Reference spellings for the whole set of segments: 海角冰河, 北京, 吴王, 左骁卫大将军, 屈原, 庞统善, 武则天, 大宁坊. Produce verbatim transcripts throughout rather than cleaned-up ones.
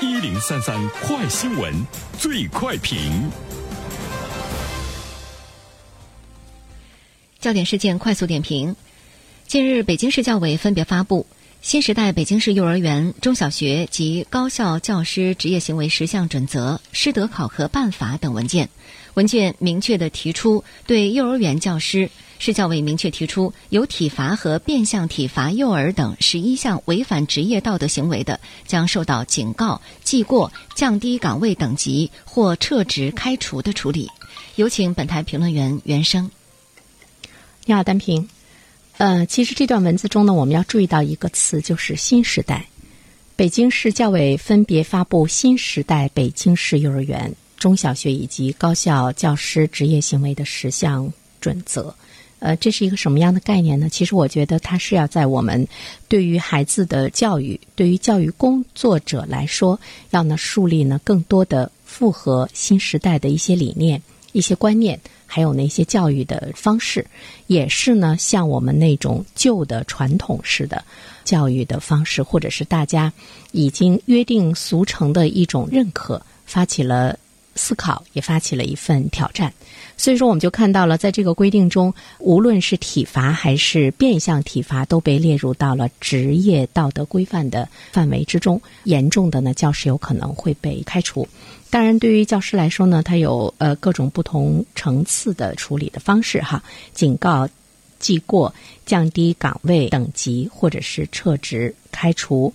一零三三快新闻最快评。焦点事件快速点评。近日，北京市教委分别发布新时代北京市幼儿园、中小学及高校教师职业行为十项准则、师德考核办法等文件。文件明确地提出，对幼儿园教师，市教委明确提出，有体罚和变相体罚幼儿等十一项违反职业道德行为的，将受到警告、记过、降低岗位等级或撤职开除的处理。有请本台评论员袁生。你好，单平。呃，其实这段文字中呢，我们要注意到一个词，就是新时代。北京市教委分别发布新时代北京市幼儿园、中小学以及高校教师职业行为的十项准则。呃，这是一个什么样的概念呢？其实我觉得它是要在我们对于孩子的教育，对于教育工作者来说，要呢树立呢更多的符合新时代的一些理念、一些观念，还有那些教育的方式，也是呢像我们那种旧的传统式的教育的方式，或者是大家已经约定俗成的一种认可，发起了思考，也发起了一份挑战。所以说我们就看到了，在这个规定中，无论是体罚还是变相体罚都被列入到了职业道德规范的范围之中，严重的呢教师有可能会被开除。当然对于教师来说呢，他有呃各种不同层次的处理的方式哈，警告、记过、降低岗位等级或者是撤职开除、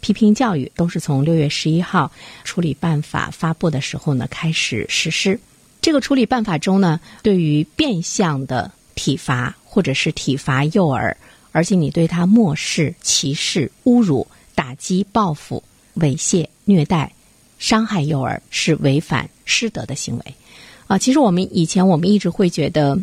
批评教育，都是从六月十一号处理办法发布的时候呢开始实施。这个处理办法中呢，对于变相的体罚或者是体罚幼儿，而且你对他漠视、歧视、侮辱、打击、报复、猥亵、虐待、伤害幼儿，是违反师德的行为啊、呃。其实我们以前我们一直会觉得，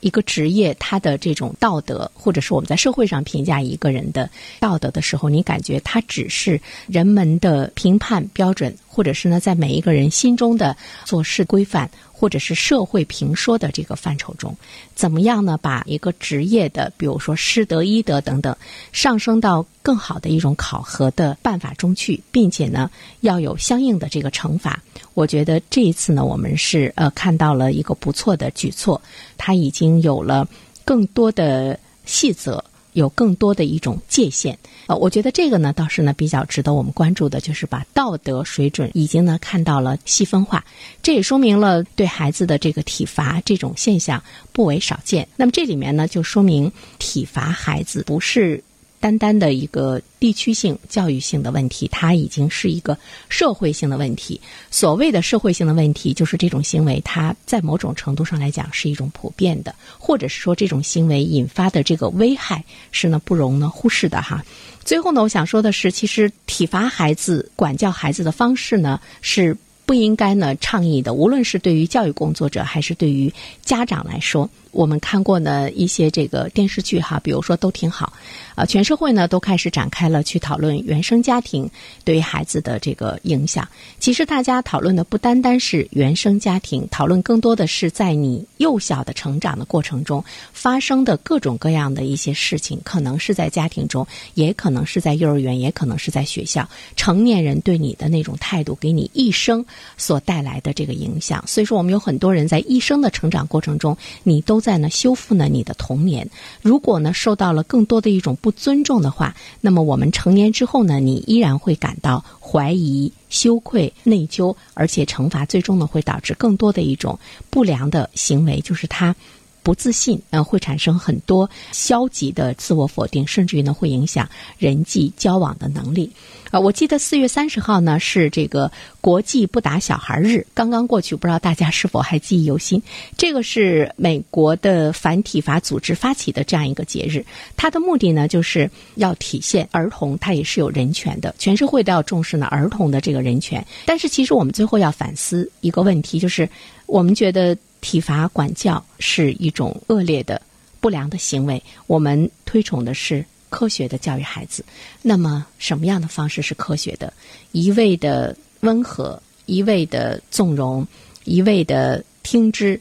一个职业他的这种道德，或者是我们在社会上评价一个人的道德的时候，你感觉他只是人们的评判标准，或者是呢在每一个人心中的做事规范，或者是社会评说的这个范畴中，怎么样呢把一个职业的比如说师德、医德等等上升到更好的一种考核的办法中去，并且呢要有相应的这个惩罚。我觉得这一次呢我们是呃看到了一个不错的举措，它已经有了更多的细则，有更多的一种界限。呃，我觉得这个呢倒是呢比较值得我们关注的，就是把道德水准已经呢看到了细分化，这也说明了对孩子的这个体罚这种现象不为少见。那么这里面呢就说明体罚孩子不是单单的一个地区性、教育性的问题，它已经是一个社会性的问题。所谓的社会性的问题，就是这种行为它在某种程度上来讲是一种普遍的，或者是说这种行为引发的这个危害是呢不容呢忽视的哈。最后呢，我想说的是，其实体罚孩子、管教孩子的方式呢是不应该呢倡议的，无论是对于教育工作者还是对于家长来说。我们看过呢一些这个电视剧哈，比如说都挺好啊、呃，全社会呢都开始展开了去讨论原生家庭对于孩子的这个影响。其实大家讨论的不单单是原生家庭，讨论更多的是在你幼小的成长的过程中发生的各种各样的一些事情，可能是在家庭中，也可能是在幼儿园，也可能是在学校，成年人对你的那种态度给你一生所带来的这个影响。所以说我们有很多人在一生的成长过程中，你都在呢修复呢你的童年。如果呢受到了更多的一种不尊重的话，那么我们成年之后呢，你依然会感到怀疑、羞愧、内疚，而且惩罚最终呢会导致更多的一种不良的行为，就是他不自信，呃，会产生很多消极的自我否定，甚至于呢会影响人际交往的能力。呃，我记得四月三十号呢是这个国际不打小孩日，刚刚过去，不知道大家是否还记忆犹新。这个是美国的反体罚组织发起的这样一个节日，它的目的呢就是要体现儿童他也是有人权的，全社会都要重视呢儿童的这个人权。但是其实我们最后要反思一个问题，就是我们觉得体罚管教是一种恶劣的不良的行为，我们推崇的是科学的教育孩子。那么什么样的方式是科学的？一味的温和，一味的纵容，一味的听之，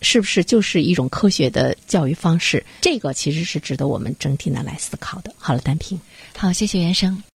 是不是就是一种科学的教育方式？这个其实是值得我们整体呢来思考的。好了，单平。好，谢谢袁生。